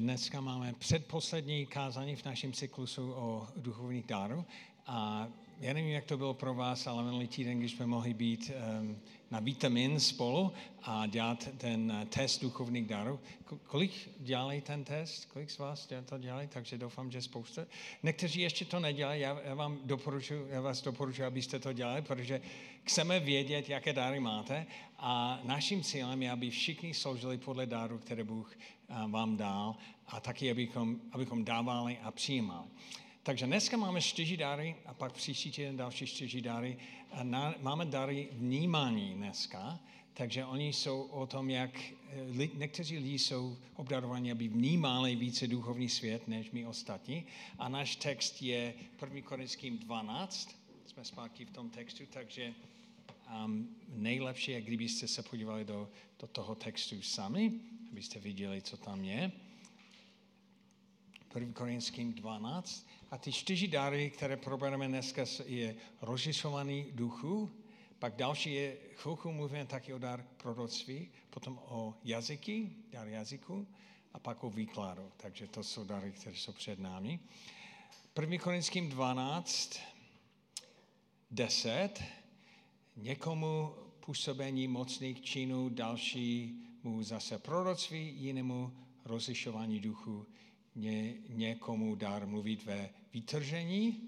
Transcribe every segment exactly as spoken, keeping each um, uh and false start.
Dneska máme předposlední kázání v našem cyklu o duchovních dárů. A já nevím, jak to bylo pro vás, ale minulý týden, když jsme mohli být um, na vitamin spolu a dělat ten test duchovních darů. Kolik dělají ten test? Kolik z vás to dělají? Takže doufám, že spousta. Někteří ještě to nedělají, já, já vám doporučuji, já vás doporučuji, abyste to dělali, protože chceme vědět, jaké dary máte a naším cílem je, aby všichni sloužili podle dáru, které Bůh vám dal a taky, abychom, abychom dávali a přijímali. Takže dneska máme čtyři dary a pak příští týden další čtyři dary. Na, máme dary vnímání dneska, takže oni jsou o tom, jak li, někteří lidi jsou obdarováni, aby vnímali více duchovní svět než my ostatní. A náš text je první Korinským dvanáct, jsme zpátky v tom textu, takže um, nejlepší je, kdybyste se podívali do, do toho textu sami, abyste viděli, co tam je. první Korinským dvanáct. A ty čtyři dary, které probereme dneska, je rozlišování duchu, pak další je, chvilku mluvíme taky o dar proroctví, potom o jazyky, dar jazyku a pak o výkladu. Takže to jsou dary, které jsou před námi. první Korinským dvanáct, deset. Někomu působení mocných činů, dalšímu zase proroctví, jinému rozlišování duchu, Ně, někomu dár mluvit ve vytržení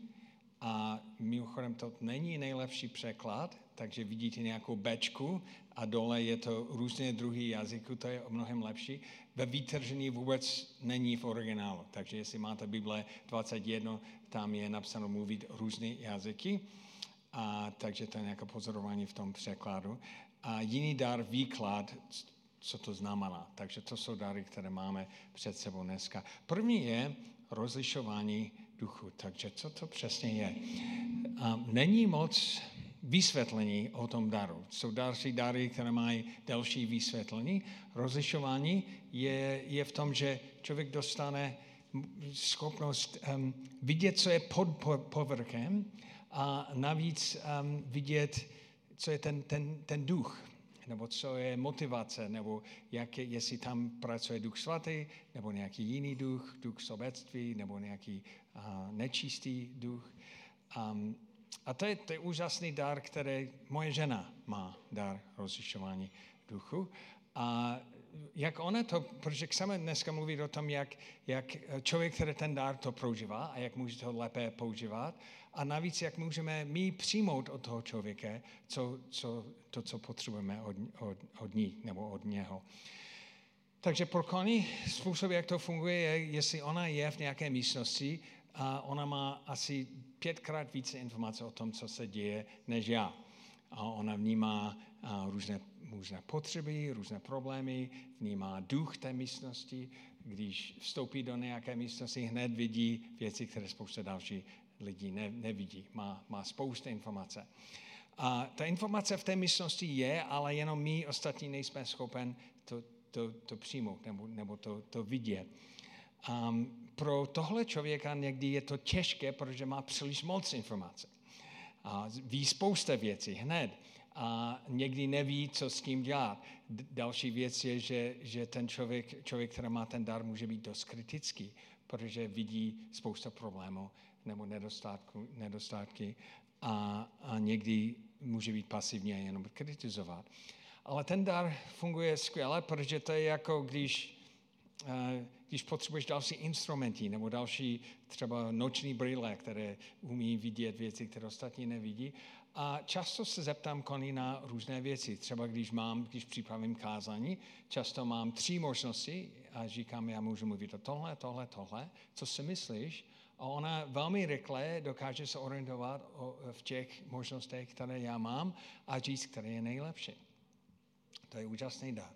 a mimochodem to není nejlepší překlad, takže vidíte nějakou bečku a dole je to různé druhy jazyků, to je mnohem lepší. Ve vytržení vůbec není v originálu, takže jestli máte Bible dvacet jedna, tam je napsáno mluvit různé jazyky, a takže to je nějaké pozorování v tom překladu. A jiný dar výklad, co to znamená. Takže to jsou dary, které máme před sebou dneska. První je rozlišování duchu. Takže co to přesně je? A není moc vysvětlení o tom daru. Jsou další dary, které mají delší vysvětlení. Rozlišování je, je v tom, že člověk dostane schopnost um, vidět, co je pod povrchem a navíc um, vidět, co je ten, ten, ten duch. Nebo co je motivace, nebo jak je, jestli tam pracuje Duch Svatý, nebo nějaký jiný duch, duch sobectví, nebo nějaký uh, nečistý duch. Um, a to je, to je úžasný dar, který moje žena má, dar rozlišování duchu. A jak ona to, protože chceme dneska mluvit o tom, jak, jak člověk, který ten dar to prožívá a jak může to lépe používat, a navíc, jak můžeme my přijmout od toho člověka co, co, to, co potřebujeme od, od, od ní nebo od něho. Takže pro Koni způsob, jak to funguje, je, jestli ona je v nějaké místnosti a ona má asi pětkrát více informace o tom, co se děje, než já. A ona vnímá a, různé, různé potřeby, různé problémy, vnímá duch té místnosti. Když vstoupí do nějaké místnosti, hned vidí věci, které spousta další lidí ne, nevidí, má, má spoustu informace. A ta informace v té místnosti je, ale jenom my ostatní nejsme schopen to, to, to přijmout nebo, nebo to, to vidět. Um, pro tohle člověka někdy je to těžké, protože má příliš moc informace. A ví spousta věcí hned a někdy neví, co s tím dělat. D- další věc je, že, že ten člověk, člověk, který má ten dar, může být dost kritický, protože vidí spousta problémů nebo nedostatku, nedostatky a, a někdy může být pasivní a jenom kritizovat. Ale ten dar funguje skvěle, protože to je jako když, když potřebuješ další instrumenty nebo další třeba noční brýle, které umí vidět věci, které ostatní nevidí. A často se zeptám Koni na různé věci. Třeba když mám, když připravím kázání, často mám tři možnosti a říkám, já můžu mluvit o tohle, tohle, tohle. Co si myslíš? A ona velmi rychle dokáže se orientovat v těch možnostech, které já mám a říct, které je nejlepší. To je úžasný dar.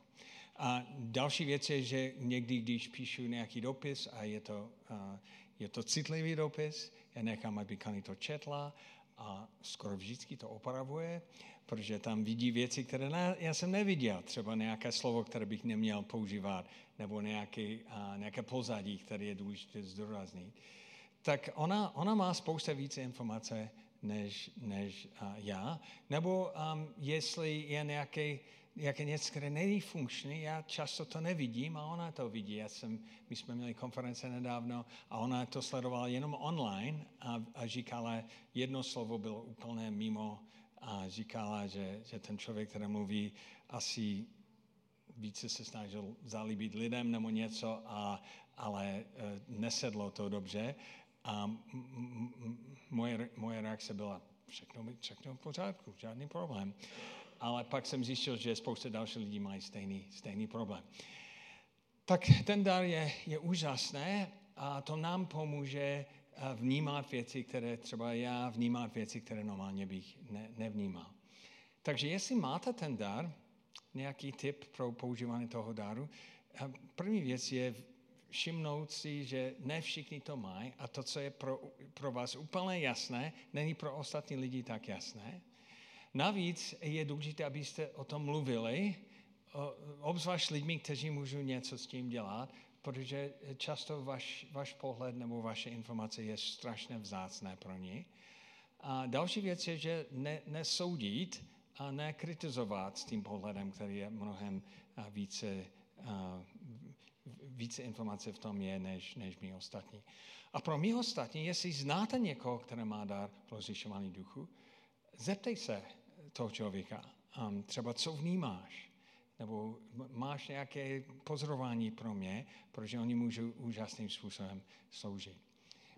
A další věc je, že někdy, když píšu nějaký dopis a je to, a je to citlivý dopis, já nechám, aby Koni to četla a skoro vždycky to opravuje, protože tam vidí věci, které ne, já jsem neviděl. Třeba nějaké slovo, které bych neměl používat, nebo nějaké, nějaké pozadí, které je důležité zdůraznit. Tak ona, ona má spousta více informace než, než uh, já. Nebo um, jestli je nějaký jak je některé není funkční, já často to nevidím a ona to vidí. Já jsem, my jsme měli konference nedávno a ona to sledovala jenom online a, a říkala, jedno slovo bylo úplně mimo a říkala, že, že ten člověk, který mluví, asi více se snažil zalíbit lidem nebo něco, a, ale nesedlo to dobře. A m, m, m, moje, moje reakce byla, všechno, všechno v pořádku, žádný problém. Ale pak jsem zjistil, že spousta dalších lidí mají stejný, stejný problém. Tak ten dar je, je úžasný a to nám pomůže vnímat věci, které třeba já vnímat věci, které normálně bych ne, nevnímal. Takže jestli máte ten dar, nějaký tip pro používání toho daru, první věc je všimnout si, že ne všichni to mají a to, co je pro, pro vás úplně jasné, není pro ostatní lidi tak jasné. Navíc je důležité, abyste o tom mluvili, obzvlášť s lidmi, kteří můžou něco s tím dělat, protože často váš, váš pohled nebo vaše informace je strašně vzácné pro ně. A další věc je, že ne, nesoudit a nekritizovat s tím pohledem, který je mnohem více, více informace v tom je, než, než my ostatní. A pro my ostatní, jestli znáte někoho, který má dar rozlišování duchu, zeptej se toho člověka, um, třeba co vnímáš, nebo máš nějaké pozorování pro mě, protože oni můžou úžasným způsobem sloužit.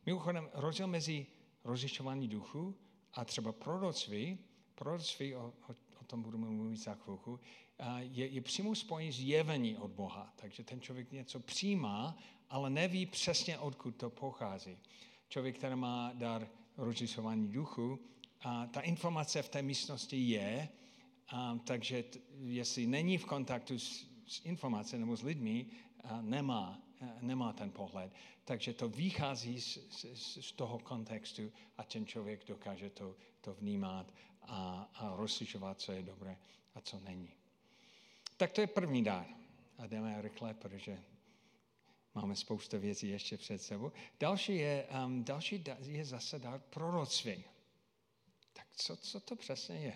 Mimochodem, rozdíl mezi rozlišování duchu a třeba proroctví, proroctví, o, o, o tom budeme mluvit za chvilku, je, je přímo spojený s jevení od Boha, takže ten člověk něco přijímá, ale neví přesně, odkud to pochází. Člověk, který má dar rozlišování duchu, a ta informace v té místnosti je, a, takže t, jestli není v kontaktu s, s informací nebo s lidmi, a nemá, a nemá ten pohled. Takže to vychází z, z, z toho kontextu a ten člověk dokáže to, to vnímat a, a rozlišovat, co je dobré a co není. Tak to je první dar. A jdeme rychle, protože máme spoustu věcí ještě před sebou. Další je, um, další da, je zase dar proroctví. Tak co, co to přesně je?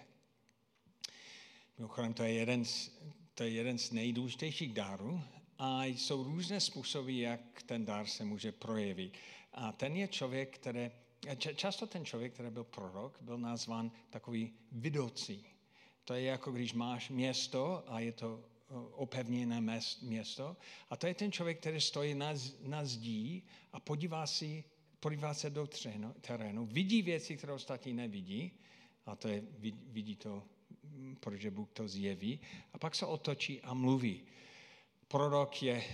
Mimochodem, to je jeden z, to je jeden z nejdůležitějších darů a jsou různé způsoby, jak ten dar se může projevit. A ten je člověk, který, často ten člověk, který byl prorok, byl nazván takový vidocí. To je jako když máš město a je to opevněné město a to je ten člověk, který stojí na, na zdí a podívá si podívá se do terénu, vidí věci, které ostatní nevidí, a to je, vidí to, protože Bůh to zjeví, a pak se otočí a mluví. Prorok je,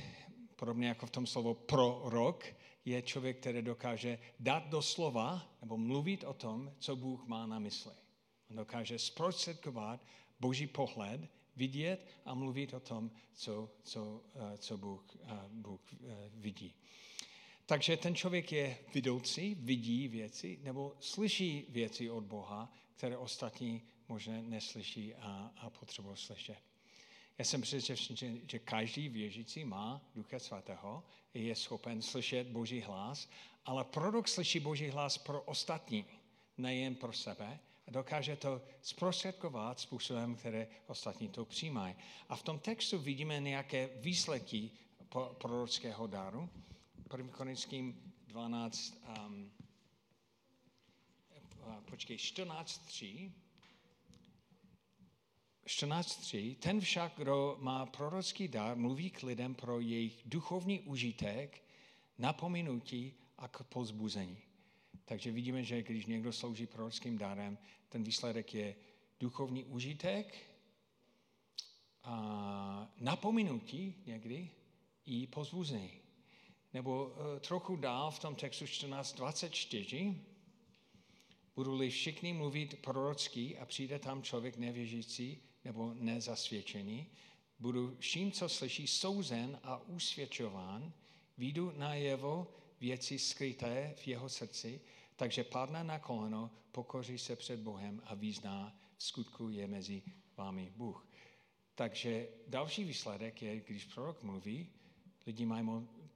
podobně jako v tom slovo prorok, je člověk, který dokáže dát do slova, nebo mluvit o tom, co Bůh má na mysli. On dokáže zprostředkovat Boží pohled, vidět a mluvit o tom, co, co, co Bůh, Bůh vidí. Takže ten člověk je vidoucí, vidí věci, nebo slyší věci od Boha, které ostatní možná neslyší a, a potřebují slyšet. Já jsem přesvědčen, že, že každý věřící má Ducha Svatého, je schopen slyšet Boží hlas, ale prorok slyší Boží hlas pro ostatní, nejen pro sebe, a dokáže to zprostředkovat způsobem, které ostatní to přijímají. A v tom textu vidíme nějaké výsledky prorockého daru. první. Korinským dvanáct, um, počkej, čtrnáct tři, čtrnáct tři, ten však, kdo má prorocký dar, mluví k lidem pro jejich duchovní užitek, napomenutí a k povzbuzení. Takže vidíme, že když někdo slouží prorockým darem, ten výsledek je duchovní užitek, a napomenutí někdy i povzbuzení. Nebo trochu dál v tom textu čtrnáct dvacet čtyři, budou-li všichni mluvit prorocky a přijde tam člověk nevěřící nebo nezasvědčený, budu vším, co slyší, souzen a usvědčován, vyjdu najevo věci skryté v jeho srdci, takže padne na koleno, pokoří se před Bohem a vyzná, v skutku je mezi vámi Bůh. Takže další výsledek je, když prorok mluví, lidi mají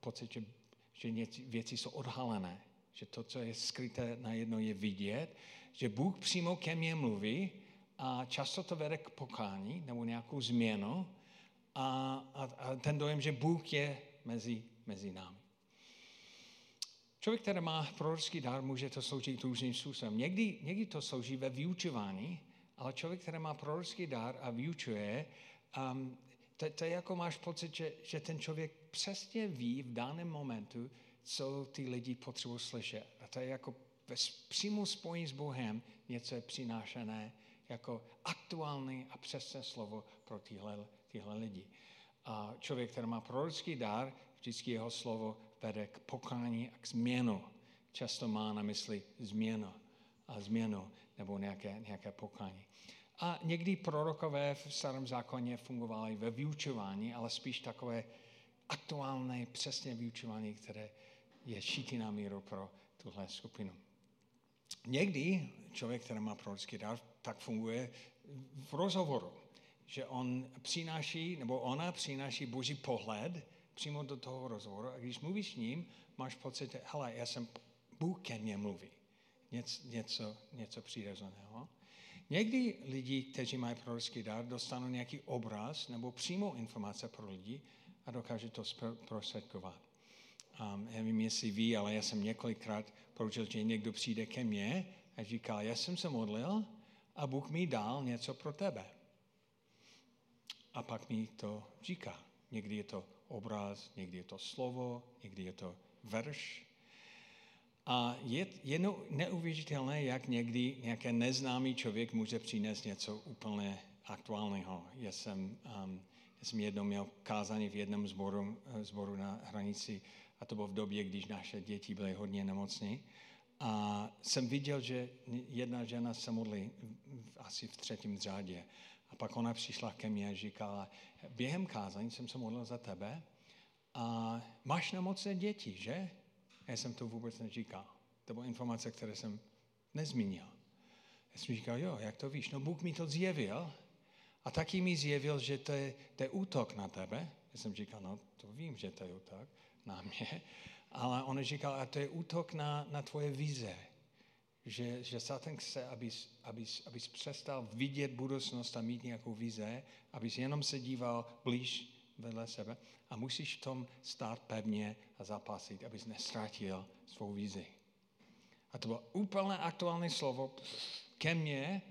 pocit, že, že věci jsou odhalené, že to, co je skryté, najednou je vidět, že Bůh přímo ke mně mluví a často to vede k pokání nebo nějakou změnu a, a, a ten dojem, že Bůh je mezi, mezi námi. Člověk, který má prorocký dar, může to sloužit různým způsobem. Někdy, někdy to slouží ve vyučování, ale člověk, který má prorocký dar a vyučuje, um, to, to je jako máš pocit, že, že ten člověk přesně ví v daném momentu, co ty lidi potřebují slyšet. A to je jako ve přímou spojení s Bohem něco je přinášené jako aktuální a přesné slovo pro tyhle, tyhle lidi. A člověk, který má prorocký dar, vždycky jeho slovo vede k pokání a k změnu. Často má na mysli změnu a změnu nebo nějaké, nějaké pokání. A někdy prorokové v Starém zákoně fungovaly ve vyučování, ale spíš takové aktuální, přesně vyučování, které je šitý na míru pro tuhle skupinu. Někdy člověk, který má prorocký dar, tak funguje v rozhovoru, že on přináší, nebo ona přináší Boží pohled přímo do toho rozhovoru a když mluvíš s ním, máš pocit, hele, já jsem, Bůh ke mně mluví. Něco, něco, něco přirozeného. Někdy lidi, kteří mají prorocký dar, dostanou nějaký obraz nebo přímou informace pro lidi a dokáže to zprostředkovat. Um, já vím, jestli ví, ale já jsem několikrát poručil, že někdo přijde ke mně a říkal, já jsem se modlil a Bůh mi dal něco pro tebe. A pak mi to říká. Někdy je to obraz, někdy je to slovo, někdy je to verš. A je, je neuvěřitelné, jak někdy nějaký neznámý člověk může přinést něco úplně aktuálního. Já jsem, um, já jsem jednou měl kázání v jednom zboru, zboru na hranici a to bylo v době, když naše děti byly hodně nemocný. A jsem viděl, že jedna žena se modlí asi v třetím řádě. A pak ona přišla ke mně a říkala, během kázání jsem se modlil za tebe a máš nemocné děti, že? Já jsem to vůbec neříkal. To byla informace, které jsem nezmínil. Já jsem říkal, jo, jak to víš? No Bůh mi to zjevil a taky mi zjevil, že to je, to je útok na tebe. Já jsem říkal, no to vím, že to je útok na mě, ale on říkal, a to je útok na, na tvoje vize. Že, že Satan chce, abys, abys, abys přestal vidět budoucnost a mít nějakou vize, abys jenom se díval blíž vedle sebe a musíš v tom stát pevně a zapasit, abys neztratil svou vizi. A to bylo úplně aktuální slovo ke mně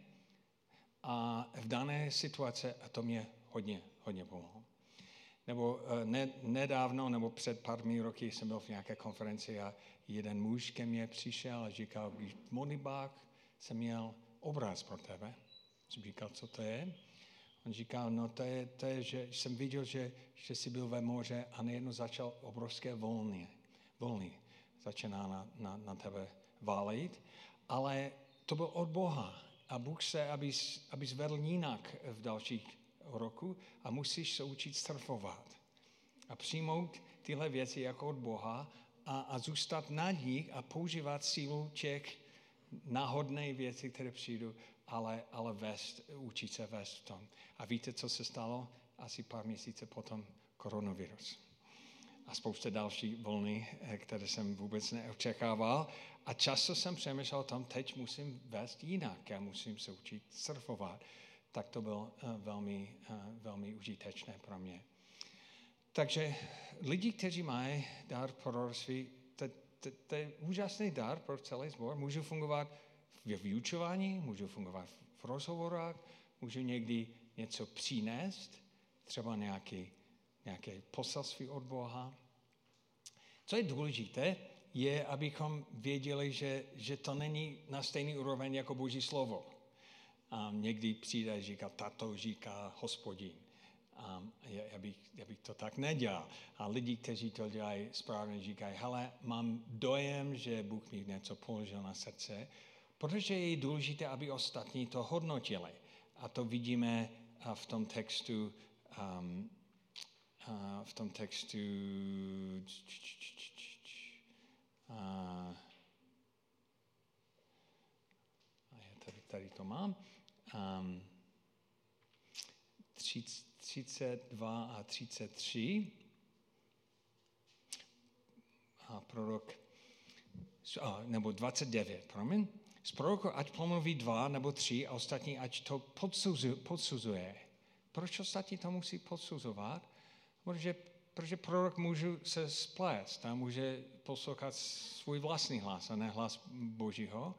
a v dané situace a to mě hodně, hodně pomohlo. Nebo ne, nedávno, nebo před pár roky jsem byl v nějaké konferenci a jeden muž ke mně přišel a říkal, když v modlitbách jsem měl obraz pro tebe. Jsem říkal, co to je? On říkal, no to je, to je že jsem viděl, že, že jsi byl ve moře a nejednou začal obrovské volny. Volny začíná na, na, na tebe válit, ale to byl od Boha. A Bůh se, abys, abys vedl jinak v dalších roku a musíš se učit surfovat a přijmout tyhle věci jako od Boha a, a zůstat nad nich a používat sílu těch náhodných věcí, které přijdu, ale, ale vést, učit se vést v tom. A víte, co se stalo? Asi pár měsíců potom koronavirus. A spousta další volny, které jsem vůbec neočekával. A často jsem přemýšlel o tom, teď musím vést jinak, já musím se učit surfovat. Tak to bylo velmi, velmi užitečné pro mě. Takže lidi, kteří mají dar proroctví, to je úžasný dar pro celý sbor. Můžu fungovat ve vyučování, můžu fungovat v rozhovorách, můžu někdy něco přinést, třeba nějaký, nějaké poselství od Boha. Co je důležité, je, abychom věděli, že, že to není na stejný úroveň jako Boží slovo. Um, někdy přijde a říká, tato říká hospodin. Um, já, já, bych, já bych to tak nedělal. A lidi, kteří to dělají správně, říkají, hele, mám dojem, že Bůh mi něco položil na srdce, protože je důležité, aby ostatní to hodnotili. A to vidíme v tom textu, um, uh, v tom textu uh, tady, tady to mám, Um, třicet dva a třicet tři a prorok, nebo dvacet devět, promiň, Z proroku ať promluví dva nebo tři a ostatní ať to podsuzuje. Proč ostatní to musí podsuzovat? Protože, protože prorok může se splést a může poslouchat svůj vlastní hlas a ne hlas Božího.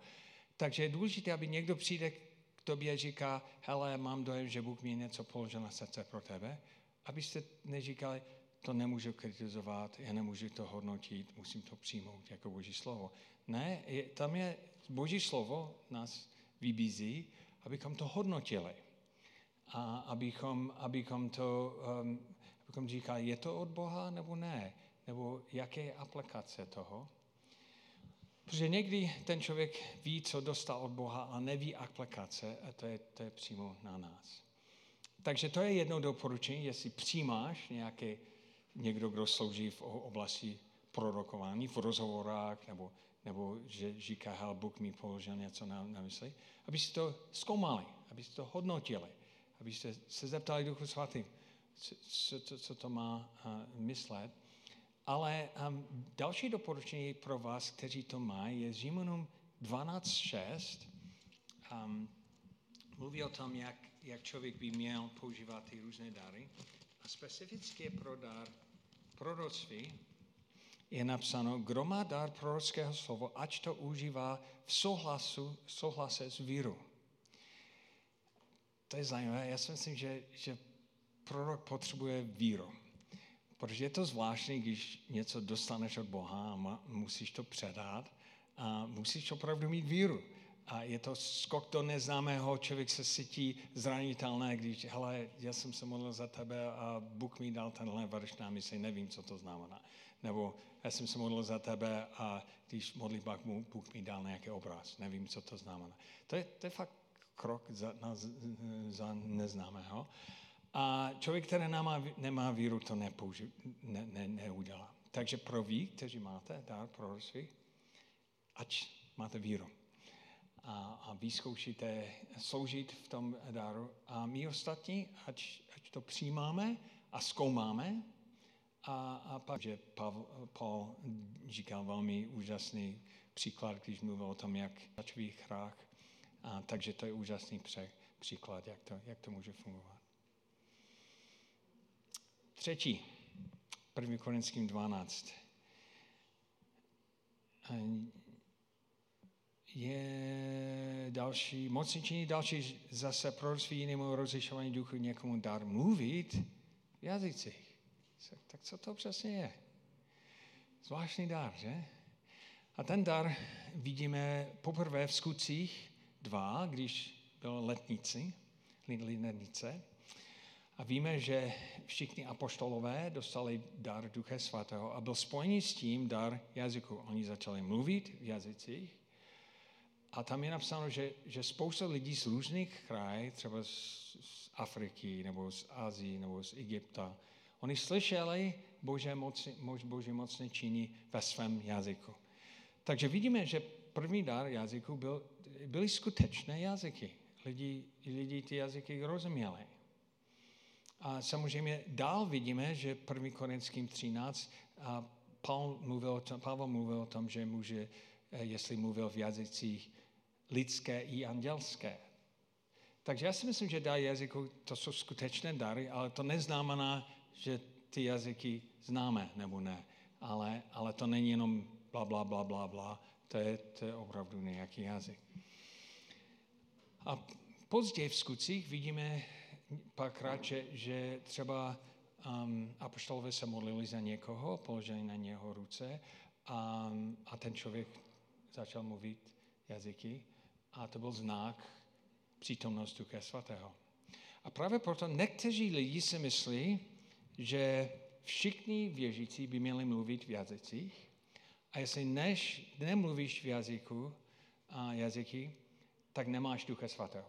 Takže je důležité, aby někdo přijde k tobě a říká, hele, mám dojem, že Bůh mi něco položil na srdce pro tebe, abyste neříkali, to nemůžu kritizovat, já nemůžu to hodnotit, musím to přijmout jako Boží slovo. Ne, je, tam je Boží slovo nás vybízí, abychom to hodnotili. A abychom, abychom to um, abychom říkali, je to od Boha nebo ne? Nebo jaké je aplikace toho? Protože někdy ten člověk ví, co dostal od Boha a neví aplikace a to je, to je přímo na nás. Takže to je jedno doporučení, jestli přijímáš nějaké, někdo, kdo slouží v oblasti prorokování, v rozhovorách, nebo, nebo že říká, hej, Bůh mi položil něco na, na mysli, abyste to zkoumali, abyste to hodnotili, abyste se zeptali Duchu Svatým, co, co, co to má uh, myslet. Ale um, další doporučení pro vás, kteří to mají, je Římanům dvanáct šest. Um, mluví o tom, jak, jak člověk by měl používat ty různé dary. A specificky pro dar proroctví je napsáno, kdo má dar prorockého slova, ať to užívá v souhlasu, souhlase s vírou. To je zajímavé. Já si myslím, že, že prorok potřebuje víru. Protože je to zvláštní, když něco dostaneš od Boha a musíš to předat a musíš opravdu mít víru. A je to skok do neznámého, člověk se cítí zranitelné, když, hele, já jsem se modlil za tebe a Bůh mi dal tenhle verš na mysli, nevím, co to znamená. Nebo já jsem se modlil za tebe a když modlitba Bůh mi dal nějaký obraz, nevím, co to znamená. To je, to je fakt krok za, na, za neznámého. A člověk, který nemá, nemá víru, to nepouži, ne, ne, neudělá. Takže pro vy, kteří máte dár proroctví, ať máte víru. A, a vyzkoušíte sloužit v tom dáru. A my ostatní, ať, ať to přijímáme a zkoumáme. A, a pak, že Pavel říkal velmi úžasný příklad, když mluvil o tom, jak začví hrách. A, takže to je úžasný pře, příklad, jak to, jak to může fungovat. Třetí, první. Korinským dvanáct. Je další, mocný činí další zase proroctví jinému rozlišování duchu někomu dar mluvit v jazycích. Tak co to přesně je? Zvláštní dar, že? A ten dar vidíme poprvé v Skutcích dva, když bylo letnici, letnice. A víme, že všichni apoštolové dostali dar Ducha Svatého a byl spojený s tím dar jazyku. Oni začali mluvit v jazycích a tam je napsáno, že, že spousta lidí z různých krajů, třeba z, z Afriky nebo z Asie nebo z Egypta, oni slyšeli Boží mocné moc, činy ve svém jazyku. Takže vidíme, že první dar jazyku byl, byly skutečné jazyky. Lidi, lidi ty jazyky rozuměli. A samozřejmě dál vidíme, že první. Korinským třináct a Pavel mluvil o tom, Pavel mluvil o tom, že může, jestli mluvil v jazycích lidské i andělské. Takže já si myslím, že dár jazyku, to jsou skutečné dary, ale to neznamená, že ty jazyky známe nebo ne. Ale, ale to není jenom bla, bla, bla, bla, bla. To je, to je opravdu nějaký jazyk. A později v Skutcích vidíme pak radši, že třeba um, apoštolové se modlili za někoho, položili na něho ruce a, a ten člověk začal mluvit jazyky a to byl znak přítomnosti Ducha Svatého. A právě proto někteří lidi si myslí, že všichni věřící by měli mluvit v jazycích a jestli než nemluvíš v jazyku a jazyky, tak nemáš Ducha Svatého.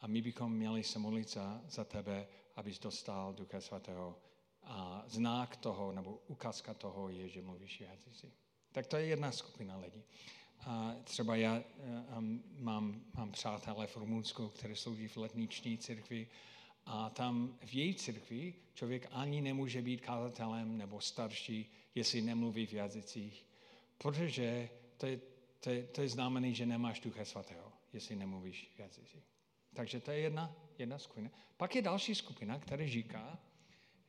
A my bychom měli se modlit za, za tebe, abys dostal Ducha Svatého. A znak toho, nebo ukázka toho je, že mluvíš jazyci. Tak to je jedna skupina lidí. A třeba já mám, mám přátelé v Rumunsku, které slouží v letniční církvi. A tam v její církvi člověk ani nemůže být kazatelem nebo starší, jestli nemluví v jazycích. Protože to je To je, to je znamení, že nemáš Ducha Svatého, jestli nemluvíš jazyky. Takže to je jedna, jedna skupina. Pak je další skupina, která říká,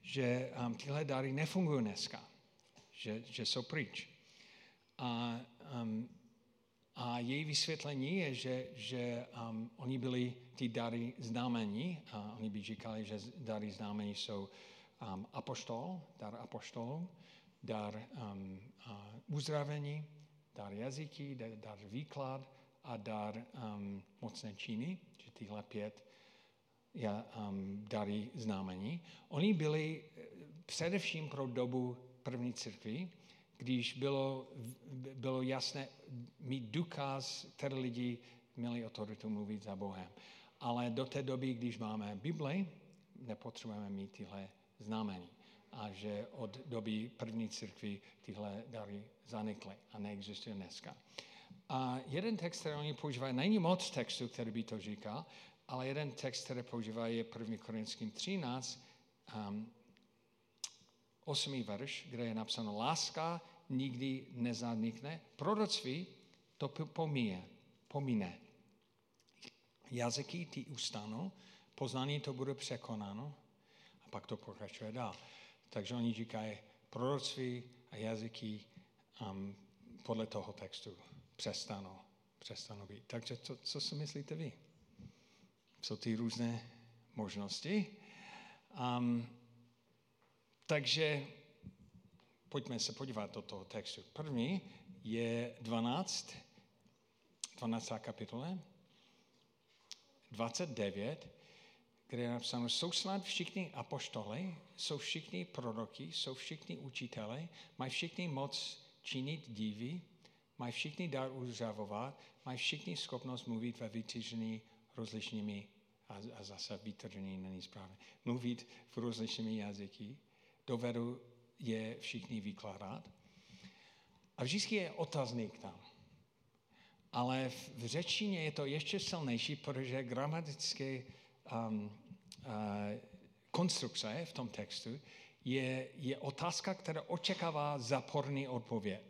že um, tyhle dary nefungují dneska, že, že jsou pryč. A, um, a její vysvětlení je, že, že um, oni byli ty dary znamení, a oni by říkali, že dary znamení jsou um, apoštol, dar apoštolů, dar um, uh, uzdravení, dar jazyky, dar výklad a dar um, mocné činy, že tyhle pět ja, um, darí znamení. Oni byli především pro dobu první církvy, když bylo, bylo jasné mít důkaz, které lidi měli autoritu mluvit za Bohem. Ale do té doby, když máme Bibli, nepotřebujeme mít tyhle znamení. A že od doby první církvy tyhle dary zanikly a neexistuje dneska. A jeden text, který oni používají, není moc textu, který by to říkal, ale jeden text, který používají, je první Korinským třináct, um, osmý verš, kde je napsáno: láska nikdy nezanikne, proroctví to pomíje, pomíne. Jazyky ty ustanou, poznání to bude překonáno a pak to pokračuje dál. Takže oni říkají proroctví a jazyky um, podle toho textu přestanou, přestanou být. Takže to, co si myslíte vy? Jsou ty různé možnosti. Um, takže pojďme se podívat do toho textu. První je dvanáctá kapitola, dvacet devět, kde je napsáno: jsou snad všichni apoštole, jsou všichni proroky, jsou všichni učitele, mají všichni moc činit divy, mají všichni dar uzdravovat, mají všichni schopnost mluvit ve vytržení rozličnými, a, a zase vytržení není správně, mluvit v rozličnými jazyky, dovedou je všichni vykládat. A vždycky je otazník tam. Ale v, v řečtině je to ještě silnější, protože gramatické um, uh, konstrukce v tom textu je, je otázka, která očekává záporný odpověď.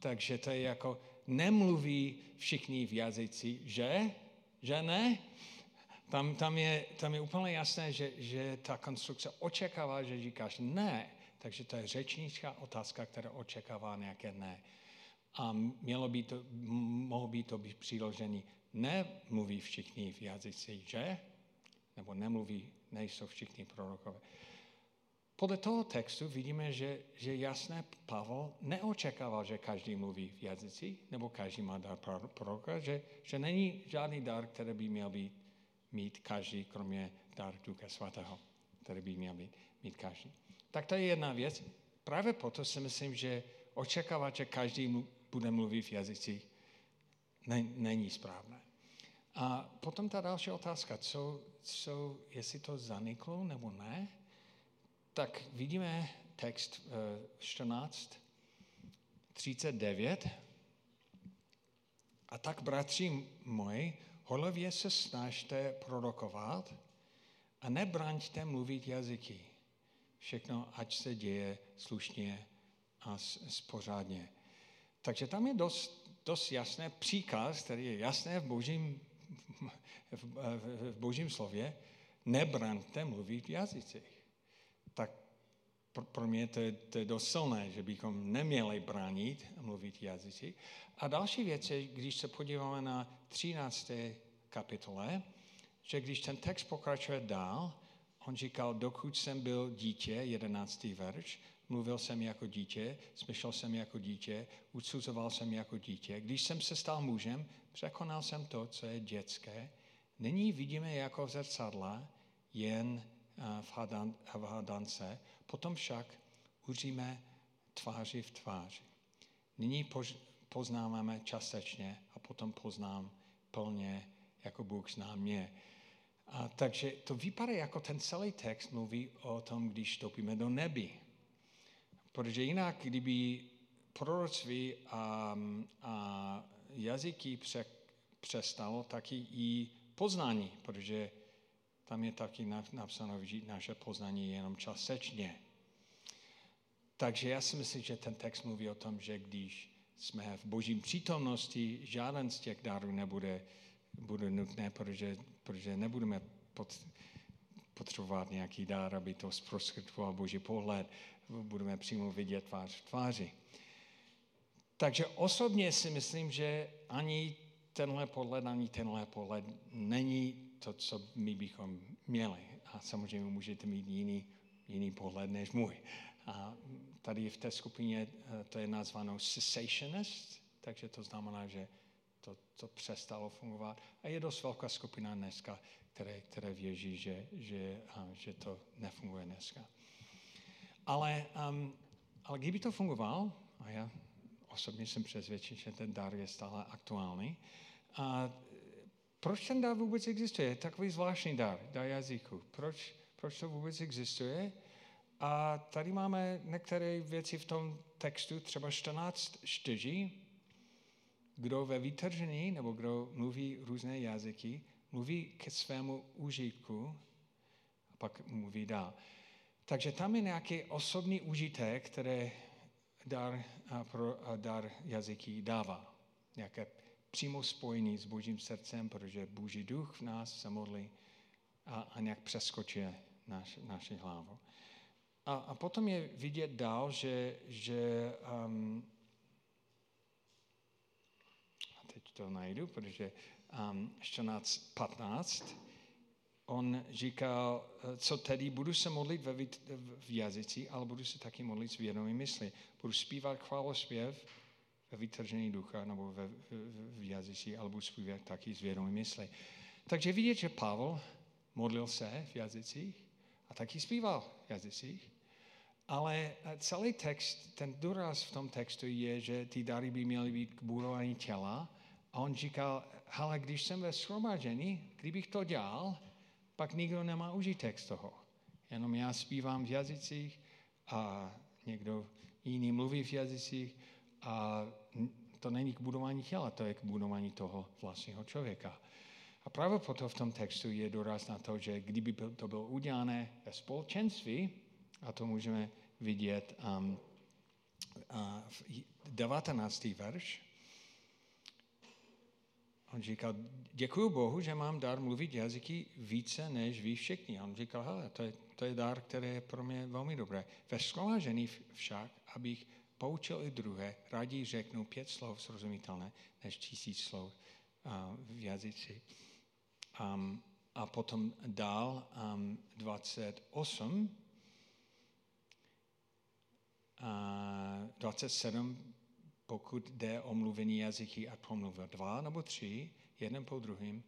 Takže to je jako nemluví všichni v jazyci, že, že ne. Tam, tam, je, tam je úplně jasné, že, že ta konstrukce očekává, že říkáš ne. Takže to je řečnická otázka, která očekává nějaké ne. A mělo by to, mohlo by to být přiložené nemluví všichni v jazyci, že? Nebo nemluví, nejsou všichni prorokové. Podle toho textu vidíme, že, že jasné, Pavel neočekával, že každý mluví v jazyci, nebo každý má dar proroka, že, že není žádný dar, který by měl být, mít každý, kromě dar Ducha Svatého, který by měl být, mít každý. Tak to je jedna věc. Právě proto si myslím, že očekávat, že každý bude mluvit v jazyci, ne, není správné. A potom ta další otázka, co, co, jestli to zaniklo nebo ne. Tak vidíme text čtrnáct třicet devět. A tak, bratři moji, holově se snažte prorokovat a nebraňte mluvit jazyky. Všechno, ať se děje slušně a spořádně. Takže tam je dost, dost jasný příkaz, který je jasný v božím, v, v božím slově: nebraňte mluvit v jazycích. Tak pro mě to je, to je dost silné, že bychom neměli bránit a mluvit jazyci. A další věc je, když se podíváme na třinácté kapitole, že když ten text pokračuje dál, on říkal: dokud jsem byl dítě, jedenáctý verš, mluvil jsem jako dítě, smýšlel jsem jako dítě, usuzoval jsem jako dítě. Když jsem se stal mužem, překonal jsem to, co je dětské. Nyní vidíme jako zrcadla, jen v hadance, potom však uříme tváři v tváři. Nyní poznáváme částečně a potom poznám plně, jako Bůh zná mě. A takže to vypadá, jako ten celý text mluví o tom, když vstoupíme do nebi. Protože jinak, kdyby proroctví a, a jazyky pře, přestalo, taky i poznání, protože tam je taky napsáno, že naše poznání je jenom částečně. Takže já si myslím, že ten text mluví o tom, že když jsme v božím přítomnosti, žádný z těch darů nebude bude nutné, protože, protože nebudeme potřebovat nějaký dár, aby to zprostředkoval boží pohled. Budeme přímo vidět tvář v tváři. Takže osobně si myslím, že ani tenhle pohled, ani tenhle pohled není to, co my bychom měli. A samozřejmě můžete mít jiný, jiný pohled než můj. A tady v té skupině to je nazváno cessationist, takže to znamená, že to, to přestalo fungovat. A je dost velká skupina dneska, které, které věří, že, že, že to nefunguje dneska. Ale, um, ale kdyby to fungovalo, a já osobně jsem přesvědčen, že ten dar je stále aktuální, a proč ten dar vůbec existuje? Takový zvláštní dar, dar jazyku. Proč, proč to vůbec existuje? A tady máme některé věci v tom textu, třeba čtrnáct čtyři. Kdo ve výtržení, nebo kdo mluví různé jazyky, mluví ke svému užitku a pak mluví dál. Takže tam je nějaký osobní užitek, které dar, pro, dar jazyky dává. Nějaké přímo spojení s božím srdcem, protože boží duch v nás se modlí a, a nějak přeskočuje naš, naši hlavu. A, a potom je vidět dál, že... že um, to najdu, protože um, čtrnáct patnáct, on říkal, co tedy, budu se modlit ve, v, v jazyci, ale budu se taky modlit s vědomí mysli. Budu zpívat chválospěv ve vytržení ducha, nebo ve, v, v jazyci, ale budu zpívat taky s vědomí mysli. Takže vidět, že Pavel modlil se v jazycích a taky zpíval v jazycích, ale celý text, ten důraz v tom textu je, že ty dary by měly být k budování těla. A on říkal, hele, když jsem ve shromáždění, kdybych to dělal, pak nikdo nemá užitek z toho. Jenom já zpívám v jazycích a někdo jiný mluví v jazycích a to není k budování těla, to je k budování toho vlastního člověka. A právě proto v tom textu je důraz na to, že kdyby to bylo udělané ve společenství, a to můžeme vidět um, uh, v devatenáctý verš. On říkal, děkuji Bohu, že mám dar mluvit jazyky více než vy všichni. On říkal, hele, to je, to je dar, který je pro mě velmi dobré. Ve shromáždění však, abych poučil i druhé, raději řeknu pět slov srozumitelné než tisíc slov uh, v jazyci. Um, a potom dál um, dvacet osm. A dvacet sedm, pokud jde o mluvení jazyky, ať promluvil dva nebo tři, jeden po druhém,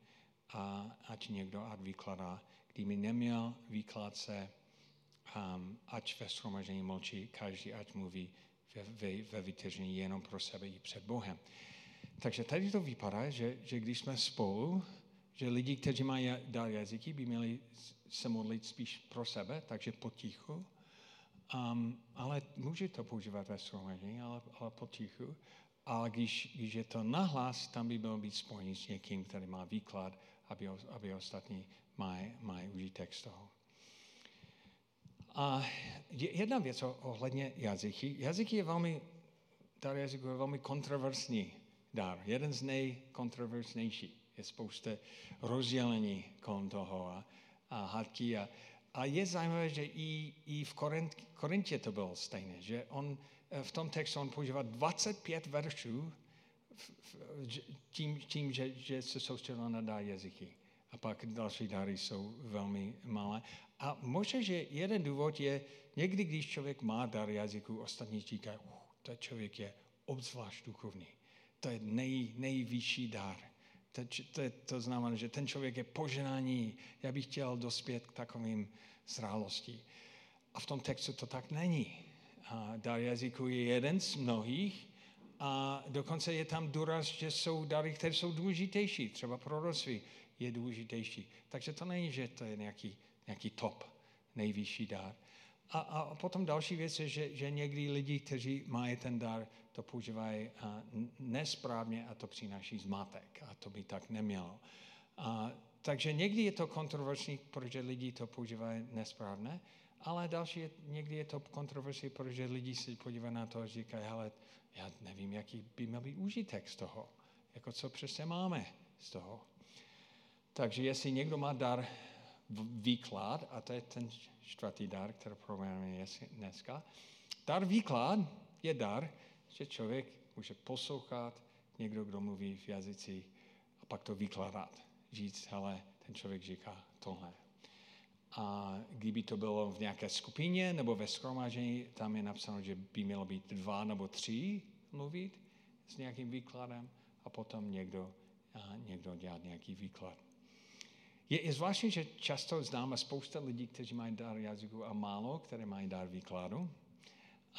a ať někdo ať vykládá. Kdyby neměl výkladce, um, ať ve shromáždění mlčí, každý ať mluví ve, ve, ve vytržení jenom pro sebe i před Bohem. Takže tady to vypadá, že, že když jsme spolu, že lidi, kteří mají dar jazyky, by měli se modlit spíš pro sebe, takže potichu. Um, ale může to používat ve shromáždění, ale, ale potichu. Ale když, když je to nahlas, tam by bylo být spojený s někým, který má výklad, aby, aby ostatní mají maj užitek z toho. A jedna věc ohledně jazyky. Jazyky je velmi, dar jazyku je velmi kontroverzní dar. Jeden z nejkontroverznějších. Je spousta rozdělení kolem toho a, a hádky a A je zajímavé, že i, i v Korintě to bylo stejné, že on v tom textu on používá dvacet pět veršů tím, tím že, že se soustředil na dár jazyky. A pak další dary jsou velmi malé. A možná, že jeden důvod je, někdy, když člověk má dar jazyku, ostatní říkají, uh, ten člověk je obzvlášť duchovný. To je nej, nejvyšší dar. To, to, to znamená, že ten člověk je požehnání. Já bych chtěl dospět k takovým zrálostí. A v tom textu to tak není. A dar jazyku je jeden z mnohých a dokonce je tam důraz, že jsou dary, které jsou důležitější. Třeba proroctví je důležitější. Takže to není, že to je nějaký, nějaký top, nejvyšší dar. A, a potom další věc je, že, že někdy lidi, kteří mají ten dar, to používají nesprávně a to přináší zmatek. A to by tak nemělo. A, takže někdy je to kontroverzní, protože lidi to používají nesprávně, ale další je, někdy je to kontroverzní, protože lidi se podívají na to a říkají, hele, já ne, nevím, jaký by měl být užitek z toho, jako co přesně máme z toho. Takže jestli někdo má dar výklad, a to je ten čtvrtý dar, který probereme dneska, dar výklad je dar, že člověk může poslouchat někdo, kdo mluví v jazyci a pak to vykládat. Říct, hele, ten člověk říká tohle. A kdyby to bylo v nějaké skupině nebo ve shromáždění, tam je napsáno, že by mělo být dva nebo tři mluvit s nějakým výkladem a potom někdo, a někdo dělat nějaký výklad. Je, je zvláštní, že často známe spousta lidí, kteří mají dar jazyku a málo, které mají dar výkladu.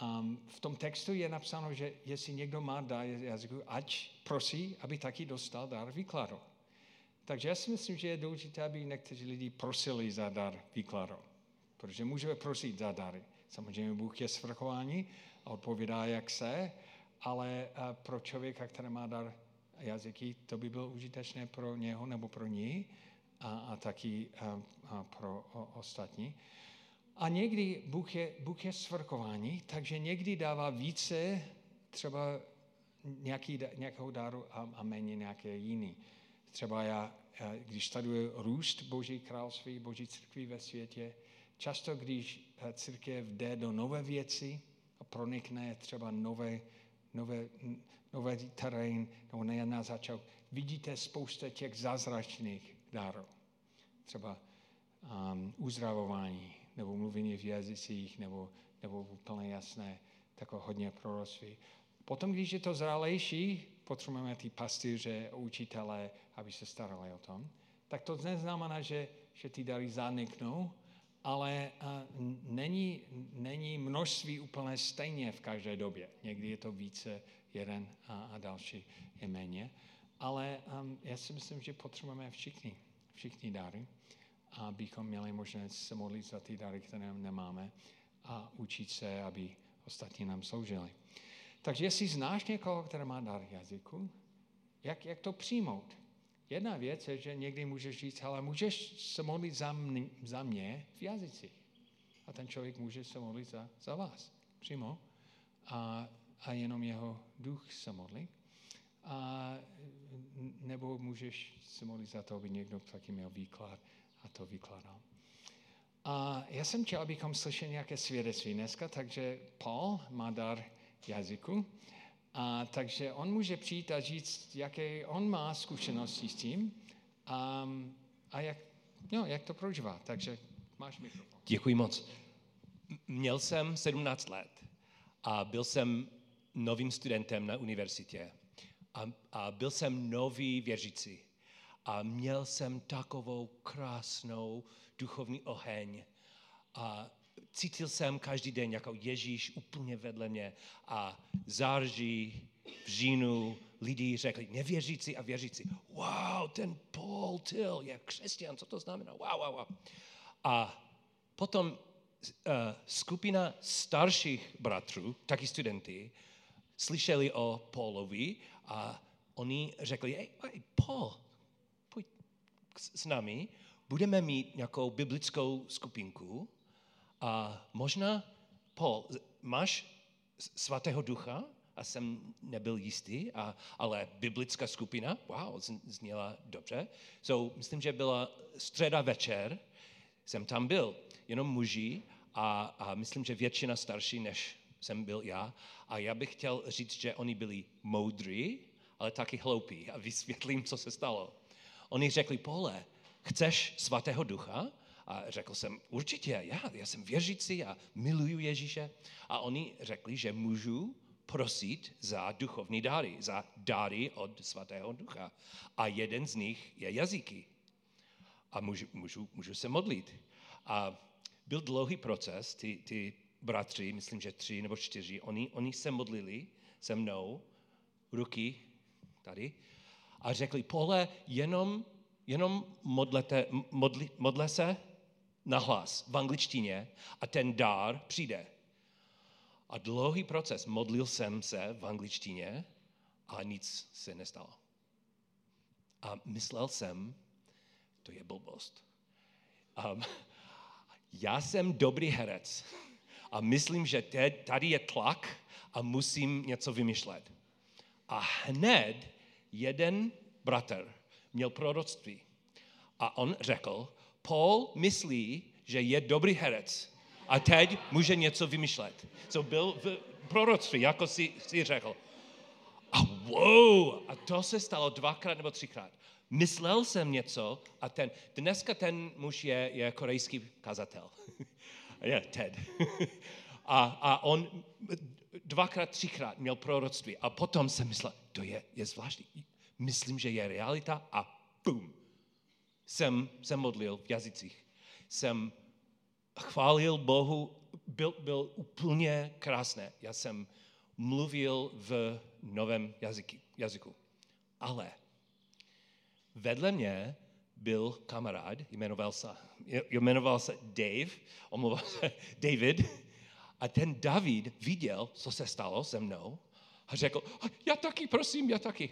Um, v tom textu je napsáno, že jestli někdo má dar jazyku, ať prosí, aby taky dostal dar výkladu. Takže já si myslím, že je důležité, aby někteří lidi prosili za dar výkladu. Protože můžeme prosit za dary. Samozřejmě Bůh je svrchovaný a odpovídá, jak se, ale pro člověka, který má dar jazyky, to by bylo užitečné pro něho nebo pro ní a, a taky a, a pro o, ostatní. A někdy Bůh je, Bůh je svrchovaný, takže někdy dává více třeba nějaký, nějakého daru a, a méně nějaké jiný. Třeba já, když sleduji růst Boží království, Boží církví ve světě, často když církev jde do nové věci a pronikne třeba nové, nové, nové terén, nebo nejen na začátku, vidíte spousta těch zázračných darů. Třeba um, uzdravování, nebo mluvení v jazycích, nebo, nebo úplně jasné, takové hodně proroctví. Potom, když je to zralejší, potřebujeme ty pastýře, učitele, aby se starali o tom, tak to neznamená, že, že ty dary zaniknou, ale není, není množství úplně stejně v každé době. Někdy je to více jeden a, a další je méně. Ale um, já si myslím, že potřebujeme všichni, všichni dary, abychom měli možnost se modlit za ty dary, které nemáme a učit se, aby ostatní nám sloužili. Takže jestli znáš někoho, který má dar jazyku, jak, jak to přijmout? Jedna věc je, že někdy můžeš říct, ale můžeš se modlit za mě, za mě v jazycích. A ten člověk může se modlit za, za vás přímo. A, a jenom jeho duch se modlí. A, nebo můžeš se modlit za to, aby někdo taky měl výklad a to vykládal. A já jsem chtěl, abychom slyšeli nějaké svědectví dneska, takže Paul má dar jazyku. A takže on může přijít a říct, jaké on má zkušenosti s tím a, a jak, no, jak to prožívá. Takže máš mikrofon. Děkuji moc. Měl jsem sedmnáct let a byl jsem novým studentem na univerzitě. A, a byl jsem nový věřící. A měl jsem takovou krásnou duchovní oheň. A cítil jsem každý den, jako Ježíš úplně vedle mě a září v říjnu lidi řekli, nevěřící a věřící, wow, ten Paul Till je křesťan, co to znamená, wow, wow, wow. A potom uh, skupina starších bratrů, taky studenti, slyšeli o Paulovi a oni řekli, hej, hey, Paul, pojď s námi, budeme mít nějakou biblickou skupinku. A možná, Paul, máš svatého ducha? A jsem nebyl jistý, a, ale biblická skupina, wow, zněla dobře. So, myslím, že byla středa večer, jsem tam byl, jenom muži a, a myslím, že většina starší, než jsem byl já. A já bych chtěl říct, že oni byli moudrý, ale taky hloupí a vysvětlím, co se stalo. Oni řekli, Paule, chceš svatého ducha? A řekl jsem, určitě, já, já jsem věřící a miluju Ježíše. A oni řekli, že můžu prosit za duchovní dary, za dary od svatého ducha. A jeden z nich je jazyky. A můžu, můžu, můžu se modlit. A byl dlouhý proces, ty, ty bratři, myslím, že tři nebo čtyři, oni, oni se modlili se mnou, ruky tady, a řekli, Pole, jenom, jenom modlete, modli, modle se, nahlas v angličtině a ten dár přijde. A dlouhý proces. Modlil jsem se v angličtině a nic se nestalo. A myslel jsem, to je blbost. Um, já jsem dobrý herec a myslím, že tady je tlak a musím něco vymýšlet. A hned jeden bratr měl proroctví. A on řekl, Paul myslí, že je dobrý herec a teď může něco vymýšlet. Co byl v proroctví, jako si, si řekl. A wow, a to se stalo dvakrát nebo třikrát. Myslel jsem něco a ten, dneska ten muž je, je korejský kazatel. Je Ted. A, a on dvakrát, třikrát měl proroctví a potom jsem myslel, to je, je zvláštní. Myslím, že je realita a bum. Jsem se modlil v jazycích. Jsem chválil Bohu, byl, byl úplně krásné. Já jsem mluvil v novém jazyky, jazyku. Ale vedle mě byl kamarád, jmenoval se, jmenoval se Dave, omlouval se David, a ten David viděl, co se stalo se mnou a řekl, já taky, prosím, já taky.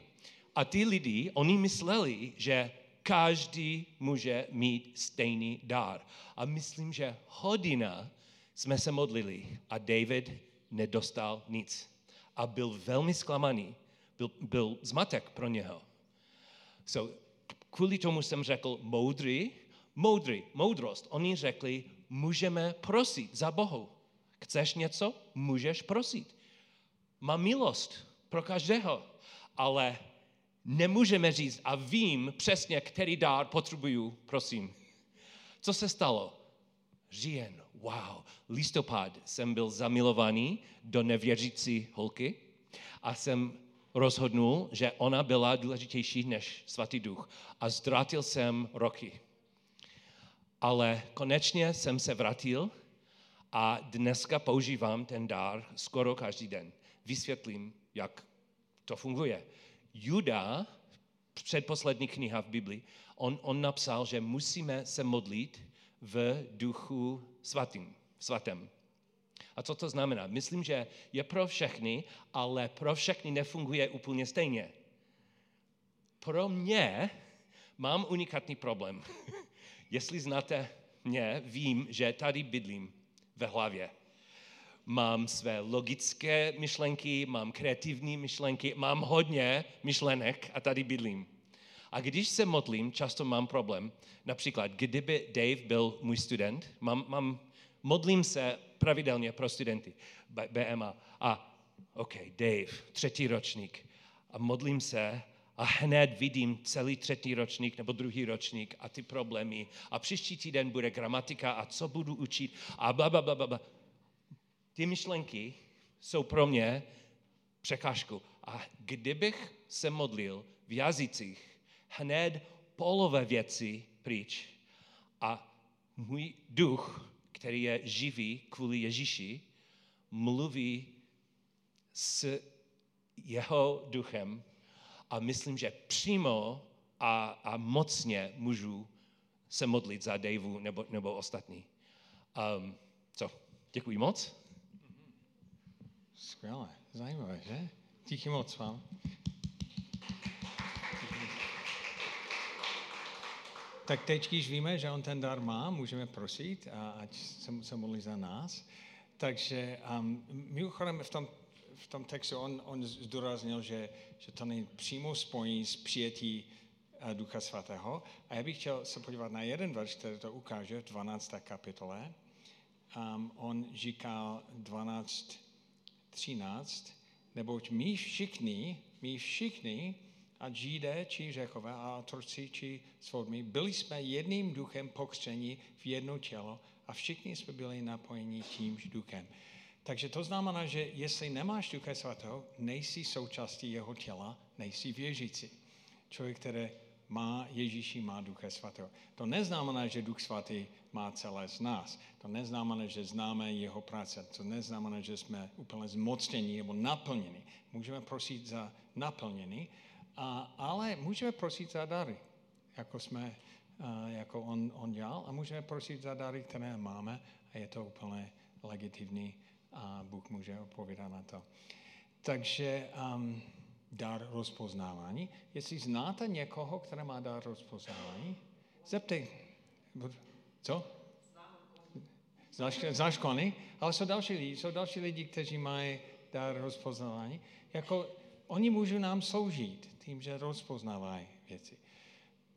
A ty lidi, oni mysleli, že každý může mít stejný dar. A myslím, že hodina jsme se modlili a David nedostal nic. A byl velmi zklamaný, byl, byl zmatek pro něho. So, kvůli tomu jsem řekl moudrý, moudrý, moudrost. Oni řekli, můžeme prosit za Bohu. Chceš něco? Můžeš prosit. Má milost pro každého, ale nemůžeme říct a vím přesně, který dár potřebuju, prosím. Co se stalo? Říjen, wow, listopad jsem byl zamilovaný do nevěřící holky a jsem rozhodnul, že ona byla důležitější než Svatý Duch a ztratil jsem roky. Ale konečně jsem se vrátil a dneska používám ten dár skoro každý den. Vysvětlím, jak to funguje. Juda, předposlední kniha v Biblii, on, on napsal, že musíme se modlit v duchu svatým, svatém. A co to znamená? Myslím, že je pro všechny, ale pro všechny nefunguje úplně stejně. Pro mě mám unikátní problém. Jestli znáte mě, vím, že tady bydlím ve hlavě. Mám své logické myšlenky, mám kreativní myšlenky, mám hodně myšlenek a tady bydlím. A když se modlím, často mám problém. Například, kdyby Dave byl můj student, mám, mám, modlím se pravidelně pro studenty B M A. A OK, Dave, třetí ročník. A modlím se a hned vidím celý třetí ročník nebo druhý ročník a ty problémy. A příští týden bude gramatika a co budu učit a blablabla. Ty myšlenky jsou pro mě překážku. A kdybych se modlil v jazycích, hned polovina věcí pryč a můj duch, který je živý kvůli Ježíši, mluví s jeho duchem a myslím, že přímo a, a mocně můžu se modlit za Davu nebo, nebo ostatní. Um, co? Děkuji moc. Skvělé, zajímavé, že? Díky moc vám. Tak teď, když víme, že on ten dar má, můžeme prosit, a ať se, se modlí za nás. Takže um, mimochodem v tom, v tom textu on, on zdůraznil, že, že to není přímo spojí s přijetí uh, Ducha Svatého. A já bych chtěl se podívat na jeden verš, který to ukáže v dvanácté kapitole. Um, on říkal dvanáct třináct, neboť my všichni, my všichni, a Židé, či Řekové, a otroci, či svobodní, byli jsme jedným duchem pokřtěni v jedno tělo a všichni jsme byli napojeni tímž duchem. Takže to znamená, že jestli nemáš Ducha Svatého, nejsi součástí jeho těla, nejsi věřící. Člověk, který má Ježíši, má Ducha Svatého. To neznamená, že Duch Svatý má celé z nás. To neznamená, že známe jeho práce. To neznamená, že jsme úplně zmocněni nebo naplněni. Můžeme prosit za naplnění, A, ale můžeme prosit za dary, jako, jsme, a, jako on, on dělal, a můžeme prosit za dary, které máme, a je to úplně legitimní a Bůh může odpovědat na to. Takže um, dar rozpoznávání. Jestli znáte někoho, který má dar rozpoznávání, zeptej. Co? Znáš, znáš Koni? Ale jsou další lidi, jsou další lidi, kteří mají dar rozpoznávání. Jako oni můžou nám sloužit tím, že rozpoznávají věci.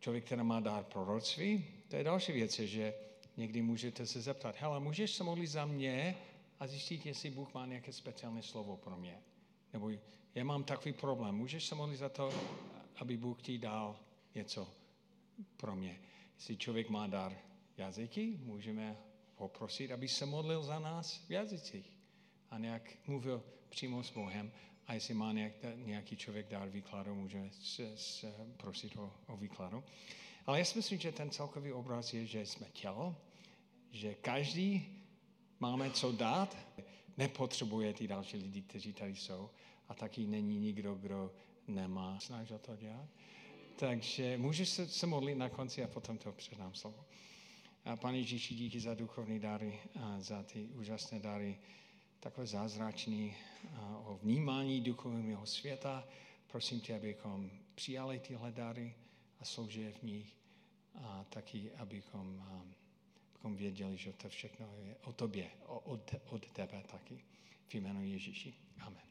Člověk, který má dár proroctví, to je další věc, že někdy můžete se zeptat, hele, můžeš se modlit za mě a zjistit, jestli Bůh má nějaké speciální slovo pro mě. Nebo já mám takový problém, můžeš se modlit za to, aby Bůh ti dal něco pro mě. Jestli člověk má dar jazyky, můžeme poprosit, aby se modlil za nás v jazycích a nějak mluvil přímo s Bohem. A jestli má nějak, nějaký člověk dár výkladu, můžeme se, se prosit o, o výkladu. Ale já si myslím, že ten celkový obraz je, že jsme tělo, že každý máme co dát, nepotřebuje ty další lidi, kteří tady jsou, a taky není nikdo, kdo nemá snaž o to dělat. Takže můžeš se, se modlit na konci a potom to předám slovo. A Pane Ježíši, díky za duchovní dary a za ty úžasné dary, takové zázračný o vnímání duchovního světa. Prosím tě, abychom přijali tyhle dary a sloužili v nich a taky, abychom, abychom věděli, že to všechno je o tobě, od, od tebe taky. V jménu Ježíši. Amen.